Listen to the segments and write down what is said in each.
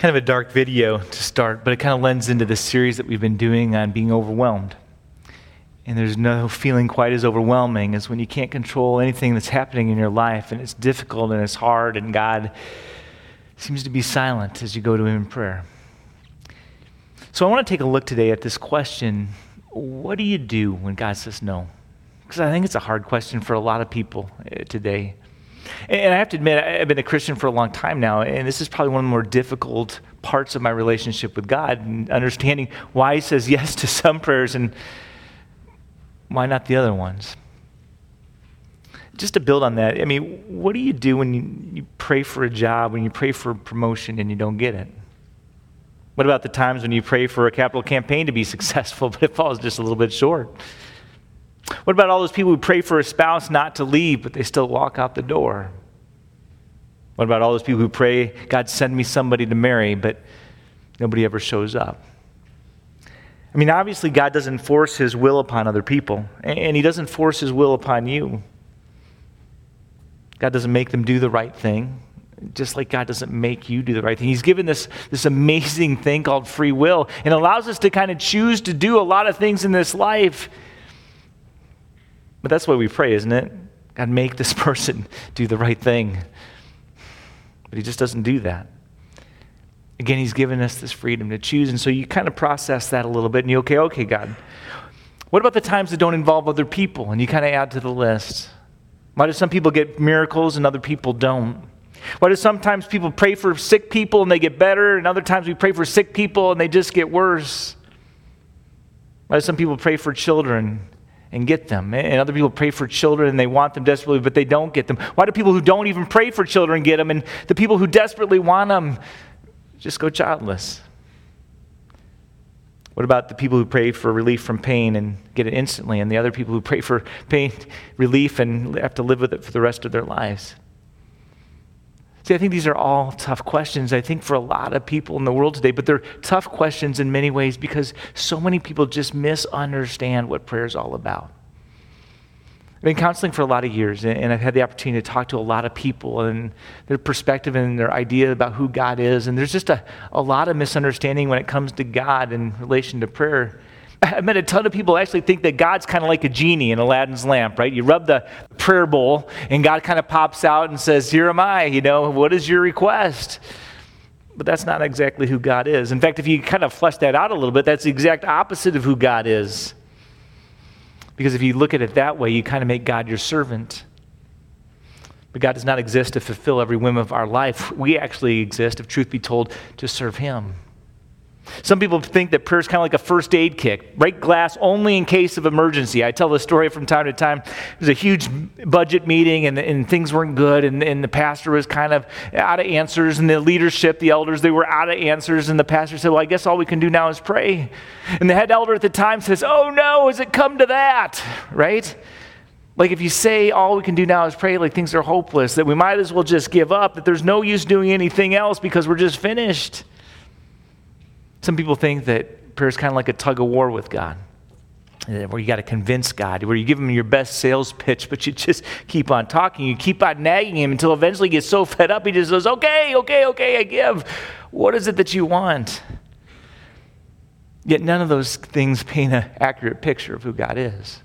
Kind of a dark video to start, but it kind of lends into this series that we've been doing on being overwhelmed. And there's no feeling quite as overwhelming as when you can't control anything that's happening in your life, and it's difficult and it's hard, and God seems to be silent as you go to Him in prayer. So I want to take a look today at this question, what do you do when God says no? Because I think it's a hard question for a lot of people today. And I have to admit, I've been a Christian for a long time now, and this is probably one of the more difficult parts of my relationship with God, and understanding why He says yes to some prayers and why not the other ones. Just to build on that, I mean, what do you do when you pray for a job, when you pray for a promotion and you don't get it? What about the times when you pray for a capital campaign to be successful, but it falls just a little bit short? What about all those people who pray for a spouse not to leave, but they still walk out the door? What about all those people who pray, God, send me somebody to marry, but nobody ever shows up? I mean, obviously, God doesn't force His will upon other people, and He doesn't force His will upon you. God doesn't make them do the right thing, just like God doesn't make you do the right thing. He's given this amazing thing called free will, and allows us to kind of choose to do a lot of things in this life. But that's why we pray, isn't it? God, make this person do the right thing. But He just doesn't do that. Again, He's given us this freedom to choose, and so you kind of process that a little bit, and you, okay, God. What about the times that don't involve other people? And you kind of add to the list. Why do some people get miracles and other people don't? Why do sometimes people pray for sick people and they get better, and other times we pray for sick people and they just get worse? Why do some people pray for children and get them? And other people pray for children and they want them desperately, but they don't get them. Why do people who don't even pray for children get them, and the people who desperately want them just go childless? What about the people who pray for relief from pain and get it instantly, and the other people who pray for pain relief and have to live with it for the rest of their lives? See, I think these are all tough questions, I think, for a lot of people in the world today, but they're tough questions in many ways because so many people just misunderstand what prayer is all about. I've been counseling for a lot of years, and I've had the opportunity to talk to a lot of people and their perspective and their idea about who God is, and there's just a lot of misunderstanding when it comes to God in relation to prayer. I met a ton of people who actually think that God's kind of like a genie in Aladdin's lamp, right? You rub the prayer bowl and God kind of pops out and says, here am I, what is your request? But that's not exactly who God is. In fact, if you kind of flesh that out a little bit, that's the exact opposite of who God is. Because if you look at it that way, you kind of make God your servant. But God does not exist to fulfill every whim of our life. We actually exist, if truth be told, to serve Him. Some people think that prayer is kind of like a first aid kit. Break glass only in case of emergency. I tell this story from time to time. It was a huge budget meeting, and things weren't good, and the pastor was kind of out of answers, and the leadership, the elders, they were out of answers, and the pastor said, well, I guess all we can do now is pray. And the head elder at the time says, oh no, has it come to that, right? Like if you say all we can do now is pray, like things are hopeless, that we might as well just give up, that there's no use doing anything else because we're just finished. Some people think that prayer is kind of like a tug of war with God, where you got to convince God, where you give Him your best sales pitch, but you just keep on talking. You keep on nagging Him until eventually He gets so fed up, He just goes, okay, I give. What is it that you want? Yet none of those things paint an accurate picture of who God is.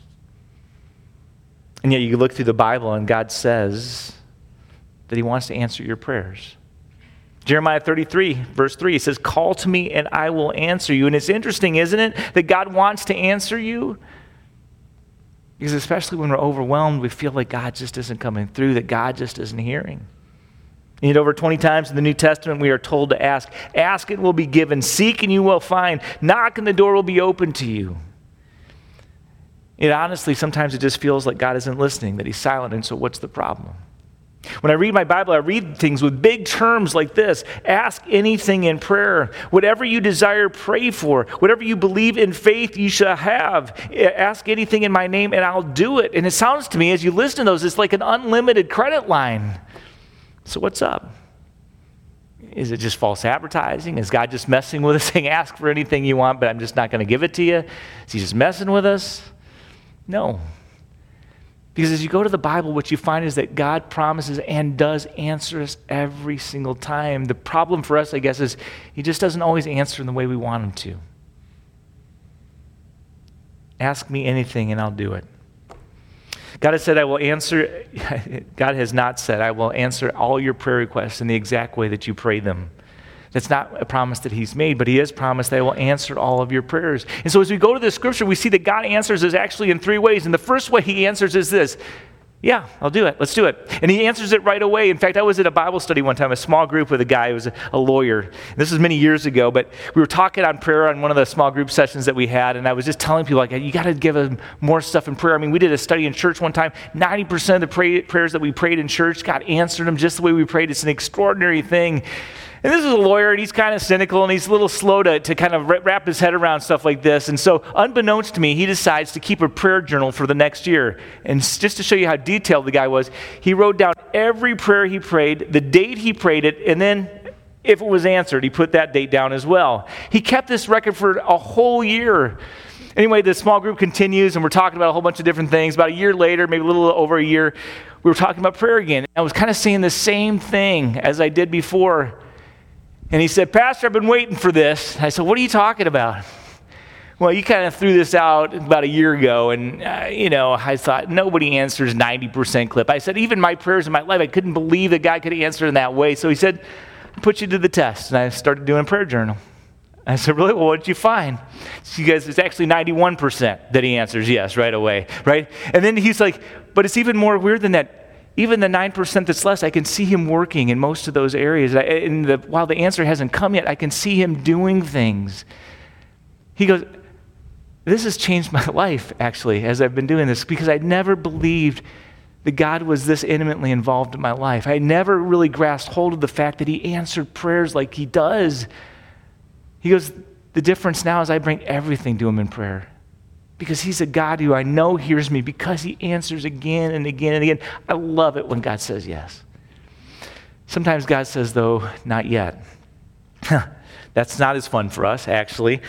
And yet you look through the Bible and God says that He wants to answer your prayers. Jeremiah 33, verse 3, it says, call to me and I will answer you. And it's interesting, isn't it, that God wants to answer you? Because especially when we're overwhelmed, we feel like God just isn't coming through, that God just isn't hearing. And over 20 times in the New Testament, we are told to ask. Ask, it will be given. Seek, and you will find. Knock, and the door will be open to you. It honestly, sometimes it just feels like God isn't listening, that He's silent, and so what's the problem? When I read my Bible, I read things with big terms like this. Ask anything in prayer. Whatever you desire, pray for. Whatever you believe in faith, you shall have. Ask anything in my name, and I'll do it. And it sounds to me, as you listen to those, it's like an unlimited credit line. So what's up? Is it just false advertising? Is God just messing with us, saying, ask for anything you want, but I'm just not going to give it to you? Is He just messing with us? No. Because as you go to the Bible, what you find is that God promises and does answer us every single time. The problem for us, I guess, is he just doesn't always answer in the way we want him to. Ask me anything and I'll do it. God has said, I will answer. God has not said, I will answer all your prayer requests in the exact way that you pray them. That's not a promise that he's made, but he has promised that I will answer all of your prayers. And so as we go to the scripture, we see that God answers us actually in three ways. And the first way he answers is this. Yeah, I'll do it. Let's do it. And he answers it right away. In fact, I was at a Bible study one time, a small group with a guy who was a lawyer. This was many years ago, but we were talking on prayer on one of the small group sessions that we had, and I was just telling people, like, you got to give them more stuff in prayer. I mean, we did a study in church one time. 90% of the prayers that we prayed in church, God answered them just the way we prayed. It's an extraordinary thing. And this is a lawyer, and he's kind of cynical, and he's a little slow to kind of wrap his head around stuff like this. And so, unbeknownst to me, he decides to keep a prayer journal for the next year. And just to show you how detailed the guy was, he wrote down every prayer he prayed, the date he prayed it, and then if it was answered, he put that date down as well. He kept this record for a whole year. Anyway, the small group continues, and we're talking about a whole bunch of different things. About a year later, maybe a little over a year, we were talking about prayer again. I was kind of saying the same thing as I did before. And he said, Pastor, I've been waiting for this. I said, what are you talking about? Well, you kind of threw this out about a year ago, and, I thought, nobody answers 90% clip. I said, even my prayers in my life, I couldn't believe that God could answer in that way. So he said, I put you to the test, and I started doing a prayer journal. I said, really? Well, what did you find? So you guys, it's actually 91% that he answers yes right away, right? And then he's like, but it's even more weird than that. Even the 9% that's less, I can see him working in most of those areas. And while the answer hasn't come yet, I can see him doing things. He goes, this has changed my life, actually, as I've been doing this, because I never believed that God was this intimately involved in my life. I never really grasped hold of the fact that he answered prayers like he does. He goes, the difference now is I bring everything to him in prayer. Because he's a God who I know hears me because he answers again and again and again. I love it when God says yes. Sometimes God says, though, not yet. That's not as fun for us, actually.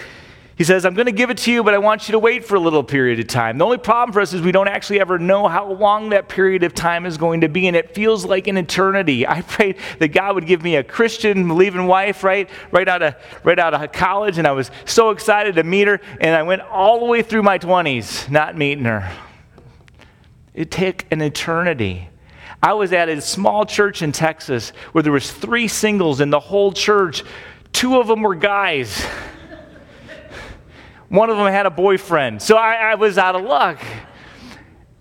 He says, I'm going to give it to you, but I want you to wait for a little period of time. The only problem for us is we don't actually ever know how long that period of time is going to be, and it feels like an eternity. I prayed that God would give me a Christian believing wife, right? Right out of college, and I was so excited to meet her, and I went all the way through my 20s not meeting her. It took an eternity. I was at a small church in Texas where there was 3 singles in the whole church. 2 of them were guys. One of them had a boyfriend. So I was out of luck.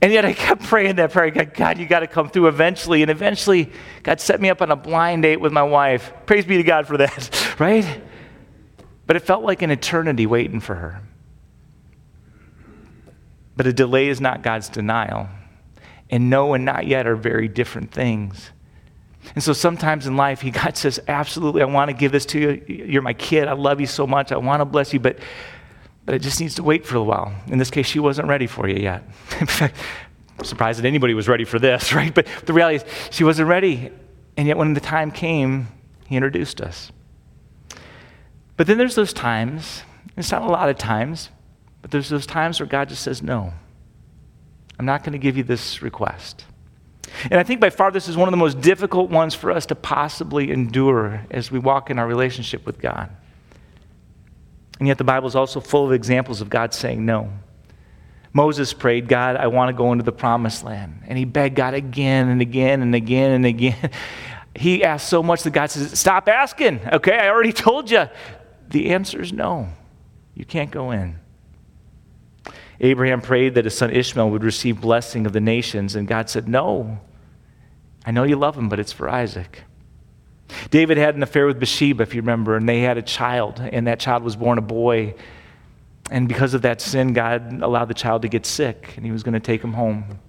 And yet I kept praying that prayer. God, you got to come through eventually. And eventually, God set me up on a blind date with my wife. Praise be to God for that, right? But it felt like an eternity waiting for her. But a delay is not God's denial. And no and not yet are very different things. And so sometimes in life, God says, absolutely, I want to give this to you. You're my kid. I love you so much. I want to bless you. But it just needs to wait for a while. In this case, she wasn't ready for you yet. In fact, I'm surprised that anybody was ready for this, right? But the reality is she wasn't ready. And yet when the time came, he introduced us. But then there's those times, it's not a lot of times, but there's those times where God just says, no, I'm not going to give you this request. And I think by far this is one of the most difficult ones for us to possibly endure as we walk in our relationship with God. And yet the Bible is also full of examples of God saying no. Moses prayed, God, I want to go into the promised land. And he begged God again and again and again and again. He asked so much that God says, stop asking. Okay, I already told you. The answer is no. You can't go in. Abraham prayed that his son Ishmael would receive blessing of the nations. And God said, no. I know you love him, but it's for Isaac. David had an affair with Bathsheba, if you remember, and they had a child, and that child was born a boy. And because of that sin, God allowed the child to get sick, and he was going to take him home.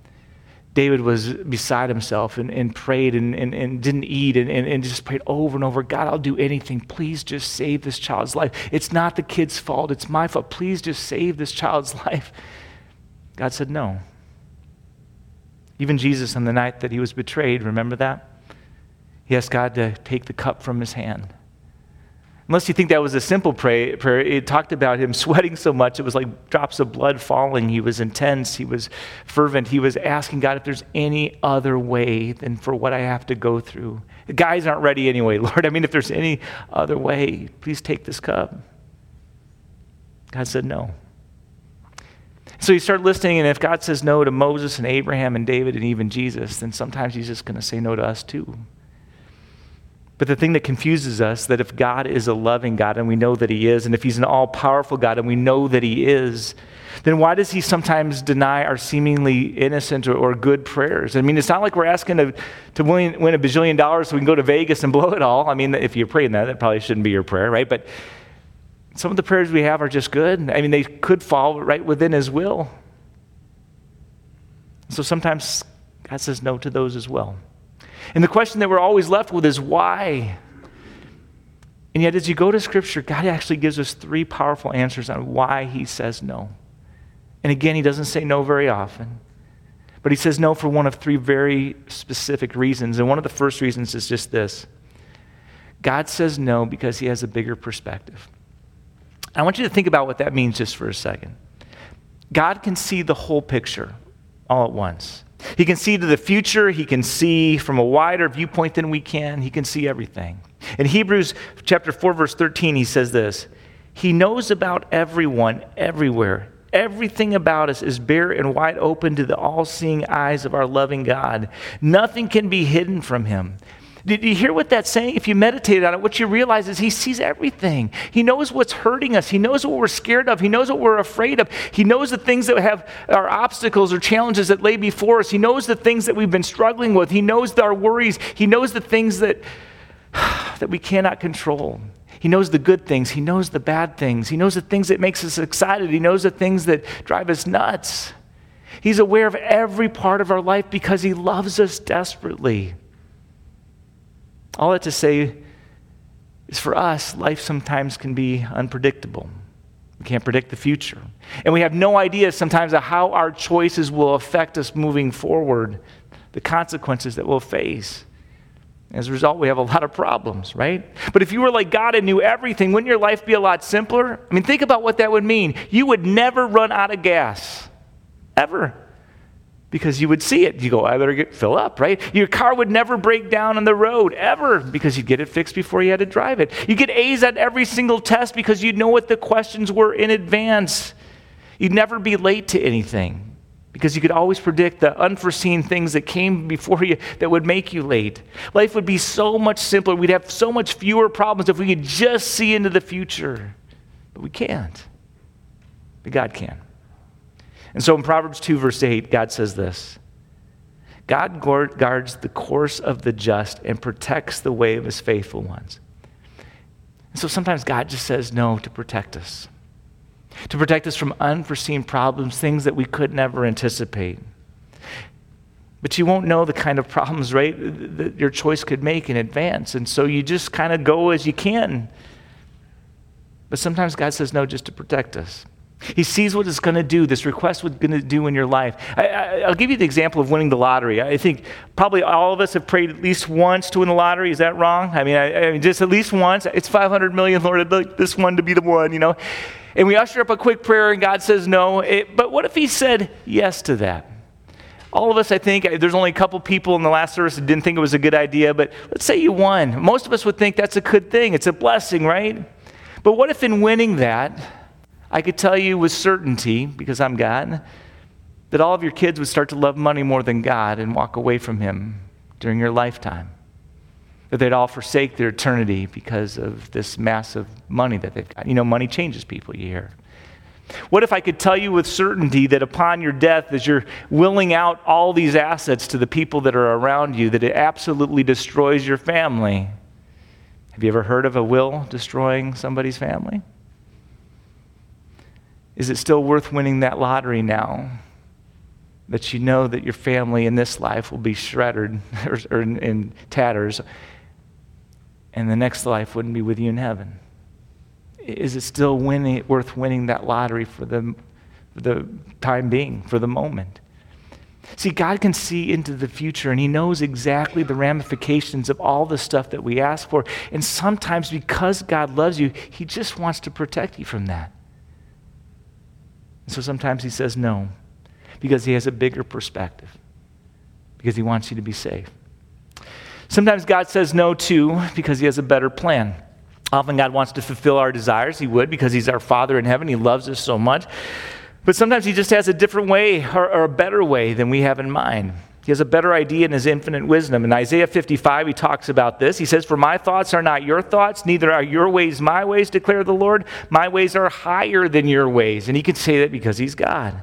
David was beside himself and prayed and didn't eat and just prayed over and over, God, I'll do anything. Please just save this child's life. It's not the kid's fault. It's my fault. Please just save this child's life. God said no. Even Jesus on the night that he was betrayed, remember that? He asked God to take the cup from his hand. Unless you think that was a simple prayer, it talked about him sweating so much, it was like drops of blood falling. He was intense. He was fervent. He was asking God if there's any other way than for what I have to go through. The guys aren't ready anyway, Lord. I mean, if there's any other way, please take this cup. God said no. So you start listening, and if God says no to Moses and Abraham and David and even Jesus, then sometimes he's just going to say no to us too. But the thing that confuses us, that if God is a loving God, and we know that he is, and if he's an all-powerful God, and we know that he is, then why does he sometimes deny our seemingly innocent or good prayers? I mean, it's not like we're asking to win a bajillion dollars so we can go to Vegas and blow it all. I mean, if you're praying that probably shouldn't be your prayer, right? But some of the prayers we have are just good. I mean, they could fall right within his will. So sometimes God says no to those as well. And the question that we're always left with is why? And yet as you go to Scripture, God actually gives us three powerful answers on why he says no. And again, he doesn't say no very often. But he says no for one of three very specific reasons. And one of the first reasons is just this. God says no because he has a bigger perspective. I want you to think about what that means just for a second. God can see the whole picture all at once. He can see to the future. He can see from a wider viewpoint than we can. He can see everything. In Hebrews chapter 4, verse 13, he says this. He knows about everyone, everywhere. Everything about us is bare and wide open to the all-seeing eyes of our loving God. Nothing can be hidden from him. Did you hear what that's saying? If you meditate on it, what you realize is he sees everything. He knows what's hurting us. He knows what we're scared of. He knows what we're afraid of. He knows the things that are obstacles or challenges that lay before us. He knows the things that we've been struggling with. He knows our worries. He knows the things that we cannot control. He knows the good things. He knows the bad things. He knows the things that makes us excited. He knows the things that drive us nuts. He's aware of every part of our life because he loves us desperately. All that to say is for us, life sometimes can be unpredictable. We can't predict the future. And we have no idea sometimes of how our choices will affect us moving forward, the consequences that we'll face. As a result, we have a lot of problems, right? But if you were like God and knew everything, wouldn't your life be a lot simpler? I mean, think about what that would mean. You would never run out of gas, ever. Because you would see it. You go, I better fill up, right? Your car would never break down on the road, ever, because you'd get it fixed before you had to drive it. You get A's at every single test because you'd know what the questions were in advance. You'd never be late to anything because you could always predict the unforeseen things that came before you that would make you late. Life would be so much simpler. We'd have so much fewer problems if we could just see into the future. But we can't. But God can. And so in Proverbs 2, verse 8, God says this. God guards the course of the just and protects the way of his faithful ones. And so sometimes God just says no to protect us. To protect us from unforeseen problems, things that we could never anticipate. But you won't know the kind of problems, right, that your choice could make in advance. And so you just kind of go as you can. But sometimes God says no just to protect us. He sees what it's going to do, this request what's going to do in your life. I'll give you the example of winning the lottery. I think probably all of us have prayed at least once to win the lottery. Is that wrong? I mean, just at least once. It's 500 million, Lord, I'd like this one to be the one, you know. And we usher up a quick prayer and God says no. But what if he said yes to that? All of us, I think, there's only a couple people in the last service that didn't think it was a good idea, but let's say you won. Most of us would think that's a good thing. It's a blessing, right? But what if in winning that, I could tell you with certainty, because I'm God, that all of your kids would start to love money more than God and walk away from him during your lifetime. That they'd all forsake their eternity because of this massive money that they've got. You know, money changes people, you hear. What if I could tell you with certainty that upon your death, as you're willing out all these assets to the people that are around you, that it absolutely destroys your family? Have you ever heard of a will destroying somebody's family? Is it still worth winning that lottery now that you know that your family in this life will be shredded or in tatters and the next life wouldn't be with you in heaven? Is it still worth winning that lottery for the time being, for the moment? See, God can see into the future, and he knows exactly the ramifications of all the stuff that we ask for. And sometimes because God loves you, he just wants to protect you from that. And so sometimes he says no, because he has a bigger perspective, because he wants you to be safe. Sometimes God says no too, because he has a better plan. Often God wants to fulfill our desires. He would, because he's our Father in heaven. He loves us so much. But sometimes he just has a different way or a better way than we have in mind. He has a better idea in his infinite wisdom. In Isaiah 55, he talks about this. He says, "For my thoughts are not your thoughts, neither are your ways my ways, declare the Lord. My ways are higher than your ways." And he can say that because he's God.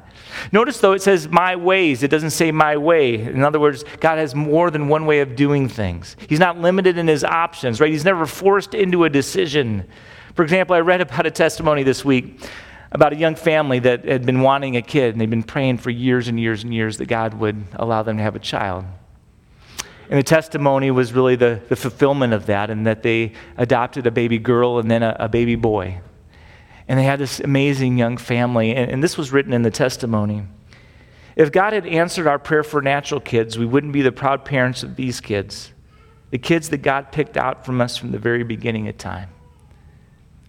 Notice, though, it says my ways. It doesn't say my way. In other words, God has more than one way of doing things. He's not limited in his options, right? He's never forced into a decision. For example, I read about a testimony this week about a young family that had been wanting a kid, and they'd been praying for years and years and years that God would allow them to have a child. And the testimony was really the fulfillment of that, and that they adopted a baby girl and then a baby boy. And they had this amazing young family, and this was written in the testimony. "If God had answered our prayer for natural kids, we wouldn't be the proud parents of these kids, the kids that God picked out from us from the very beginning of time."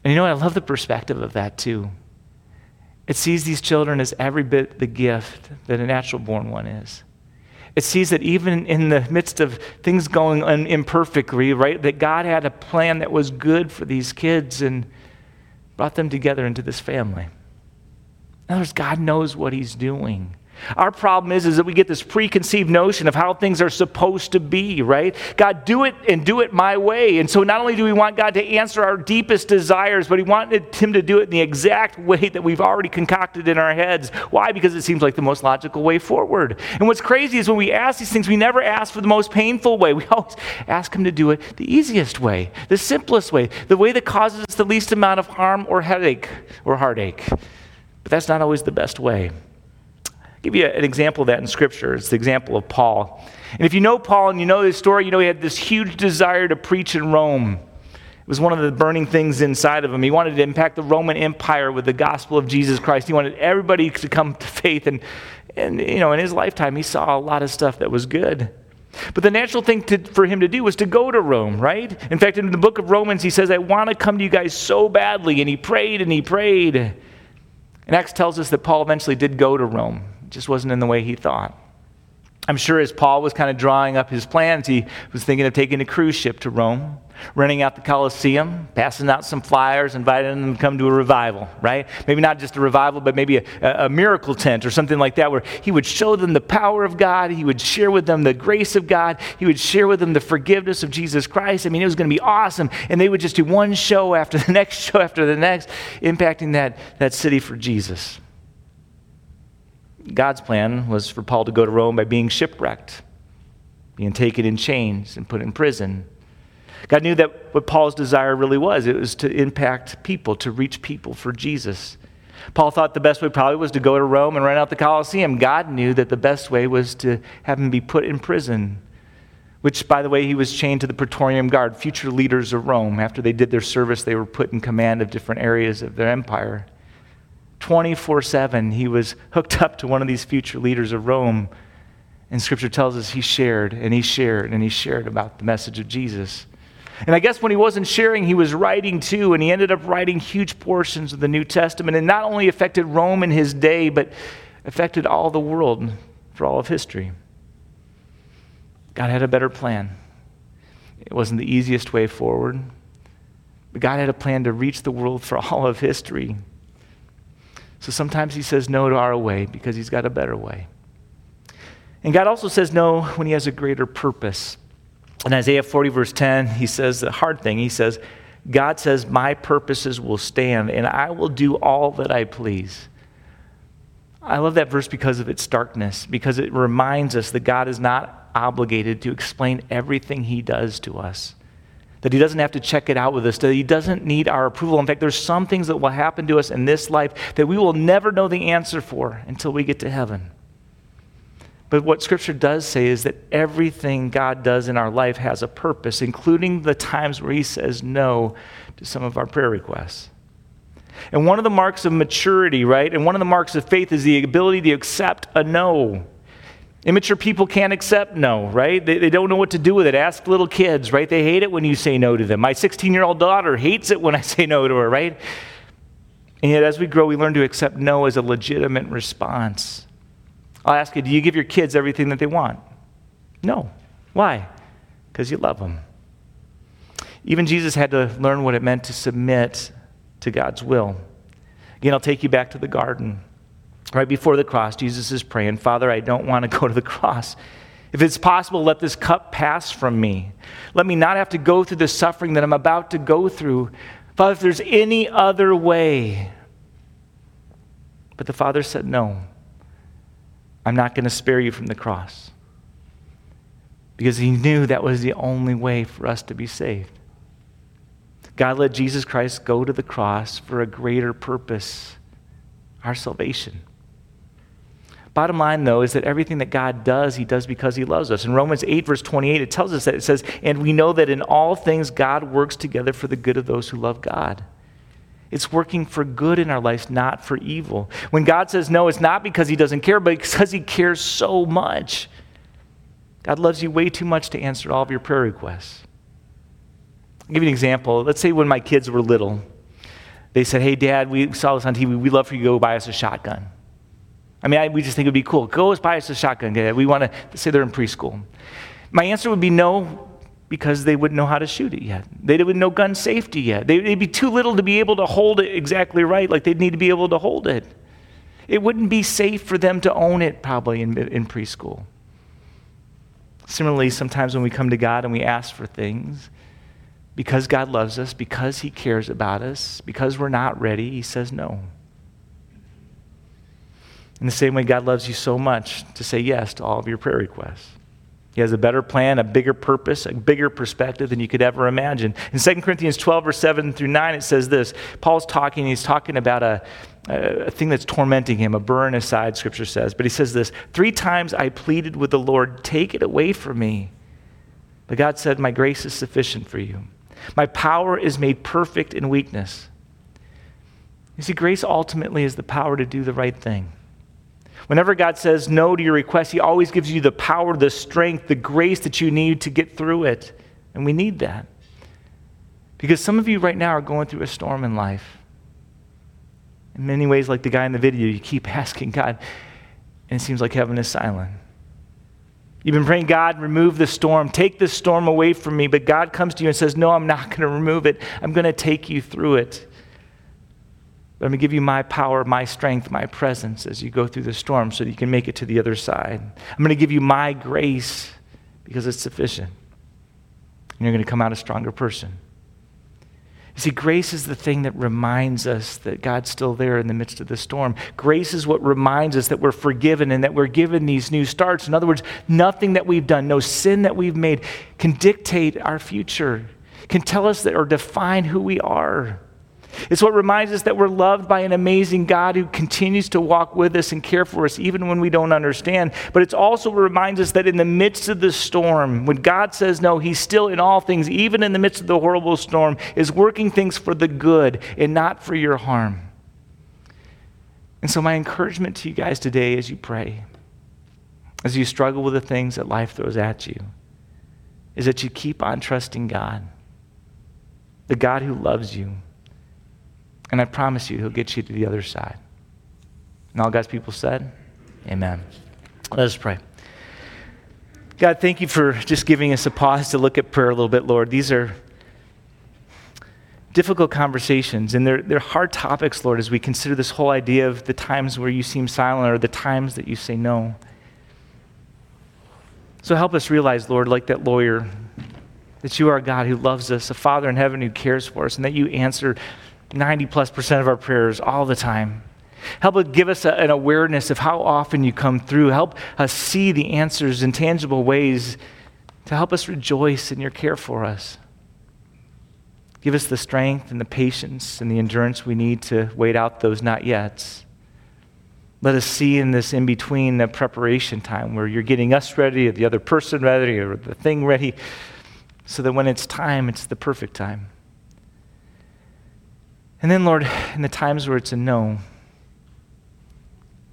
And you know what? I love the perspective of that too. It sees these children as every bit the gift that a natural-born one is. It sees that even in the midst of things going imperfectly, right, that God had a plan that was good for these kids and brought them together into this family. In other words, God knows what he's doing. Our problem is that we get this preconceived notion of how things are supposed to be, right? God, do it and do it my way. And so not only do we want God to answer our deepest desires, but we want him to do it in the exact way that we've already concocted in our heads. Why? Because it seems like the most logical way forward. And what's crazy is when we ask these things, we never ask for the most painful way. We always ask him to do it the easiest way, the simplest way that causes us the least amount of harm or headache or heartache. But that's not always the best way. Give you an example of that in Scripture. It's the example of Paul. And if you know Paul and you know this story, you know he had this huge desire to preach in Rome. It was one of the burning things inside of him. He wanted to impact the Roman Empire with the gospel of Jesus Christ. He wanted everybody to come to faith. And you know, in his lifetime, he saw a lot of stuff that was good. But the natural thing for him to do was to go to Rome, right? In fact, in the book of Romans, he says, "I want to come to you guys so badly." And he prayed and he prayed. And Acts tells us that Paul eventually did go to Rome. Just wasn't in the way he thought. I'm sure as Paul was kind of drawing up his plans, he was thinking of taking a cruise ship to Rome, renting out the Colosseum, passing out some flyers, inviting them to come to a revival, right? Maybe not just a revival, but maybe a miracle tent or something like that, where he would show them the power of God. He would share with them the grace of God. He would share with them the forgiveness of Jesus Christ. I mean, it was going to be awesome. And they would just do one show after the next show after the next, impacting that city for Jesus. God's plan was for Paul to go to Rome by being shipwrecked, being taken in chains and put in prison. God knew that what Paul's desire really was. It was to impact people, to reach people for Jesus. Paul thought the best way probably was to go to Rome and rent out the Colosseum. God knew that the best way was to have him be put in prison, which, by the way, he was chained to the Praetorian Guard, future leaders of Rome. After they did their service, they were put in command of different areas of their empire. 24/7, he was hooked up to one of these future leaders of Rome. And Scripture tells us he shared and he shared and he shared about the message of Jesus. And I guess when he wasn't sharing, he was writing too, and he ended up writing huge portions of the New Testament, and not only affected Rome in his day, but affected all the world for all of history. God had a better plan. It wasn't the easiest way forward, but God had a plan to reach the world for all of history. So sometimes he says no to our way because he's got a better way. And God also says no when he has a greater purpose. In Isaiah 40 verse 10, he says the hard thing. He says, God says, "My purposes will stand and I will do all that I please." I love that verse because of its starkness, because it reminds us that God is not obligated to explain everything he does to us, that he doesn't have to check it out with us, that he doesn't need our approval. In fact, there's some things that will happen to us in this life that we will never know the answer for until we get to heaven. But what Scripture does say is that everything God does in our life has a purpose, including the times where he says no to some of our prayer requests. And one of the marks of maturity, right, and one of the marks of faith is the ability to accept a no. Immature people can't accept no, right? They don't know what to do with it. Ask little kids, right? They hate it when you say no to them. My 16-year-old daughter hates it when I say no to her, right? And yet as we grow, we learn to accept no as a legitimate response. I'll ask you, do you give your kids everything that they want? No. Why? Because you love them. Even Jesus had to learn what it meant to submit to God's will. Again, I'll take you back to the garden. Right before the cross, Jesus is praying, Father, I don't want to go to the cross. If it's possible, let this cup pass from me. Let me not have to go through the suffering that I'm about to go through. Father, if there's any other way. But the Father said, no, I'm not going to spare you from the cross. Because he knew that was the only way for us to be saved. God let Jesus Christ go to the cross for a greater purpose, our salvation. Bottom line, though, is that everything that God does, he does because he loves us. In Romans 8, verse 28, it tells us that. It says, and we know that in all things God works together for the good of those who love God. It's working for good in our lives, not for evil. When God says no, it's not because he doesn't care, but because he cares so much. God loves you way too much to answer all of your prayer requests. I'll give you an example. Let's say when my kids were little, they said, hey, Dad, we saw this on TV. We'd love for you to go buy us a shotgun. I mean, we just think it would be cool. Go buy us a shotgun, Dad. We want to say they're in preschool. My answer would be no, because they wouldn't know how to shoot it yet. They wouldn't know gun safety yet. They'd be too little to be able to hold it exactly right, like they'd need to be able to hold it. It wouldn't be safe for them to own it probably in preschool. Similarly, sometimes when we come to God and we ask for things, because God loves us, because he cares about us, because we're not ready, he says no. In the same way, God loves you so much to say yes to all of your prayer requests. He has a better plan, a bigger purpose, a bigger perspective than you could ever imagine. In 2 Corinthians 12, verse 7 through 9, it says this. Paul's talking, he's talking about a thing that's tormenting him, a burn aside, Scripture says. But he says this, 3 times I pleaded with the Lord, take it away from me. But God said, my grace is sufficient for you. My power is made perfect in weakness. You see, grace ultimately is the power to do the right thing. Whenever God says no to your request, he always gives you the power, the strength, the grace that you need to get through it. And we need that. Because some of you right now are going through a storm in life. In many ways, like the guy in the video, you keep asking God, and it seems like heaven is silent. You've been praying, God, remove the storm. Take this storm away from me. But God comes to you and says, no, I'm not going to remove it. I'm going to take you through it. But I'm going to give you my power, my strength, my presence as you go through the storm so that you can make it to the other side. I'm going to give you my grace because it's sufficient. And you're going to come out a stronger person. You see, grace is the thing that reminds us that God's still there in the midst of the storm. Grace is what reminds us that we're forgiven and that we're given these new starts. In other words, nothing that we've done, no sin that we've made can dictate our future, can tell us that or define who we are. It's what reminds us that we're loved by an amazing God who continues to walk with us and care for us even when we don't understand. But it's also what reminds us that in the midst of the storm, when God says no, he's still in all things, even in the midst of the horrible storm, is working things for the good and not for your harm. And so my encouragement to you guys today as you pray, as you struggle with the things that life throws at you, is that you keep on trusting God, the God who loves you. And I promise you, he'll get you to the other side. And all God's people said, amen. Let us pray. God, thank you for just giving us a pause to look at prayer a little bit, Lord. These are difficult conversations, and they're hard topics, Lord, as we consider this whole idea of the times where you seem silent or the times that you say no. So help us realize, Lord, like that lawyer, that you are a God who loves us, a Father in heaven who cares for us, and that you answer 90+% of our prayers all the time. Help us give us an awareness of how often you come through. Help us see the answers in tangible ways to help us rejoice in your care for us. Give us the strength and the patience and the endurance we need to wait out those not yets. Let us see in this in-between the preparation time where you're getting us ready or the other person ready or the thing ready so that when it's time, it's the perfect time. And then, Lord, in the times where it's a no,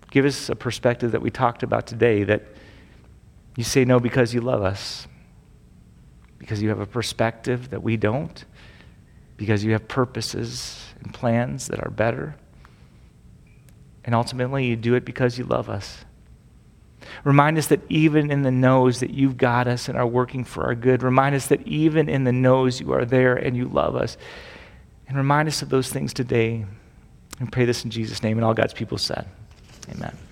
give us a perspective that we talked about today, that You say no because you love us, because you have a perspective that we don't, because you have purposes and plans that are better. And ultimately, you do it because you love us. Remind us that even in the no's that you've got us and are working for our good. Remind us that even in the no's you are there and you love us. And remind us of those things today. And pray this in Jesus' name, and all God's people said, amen.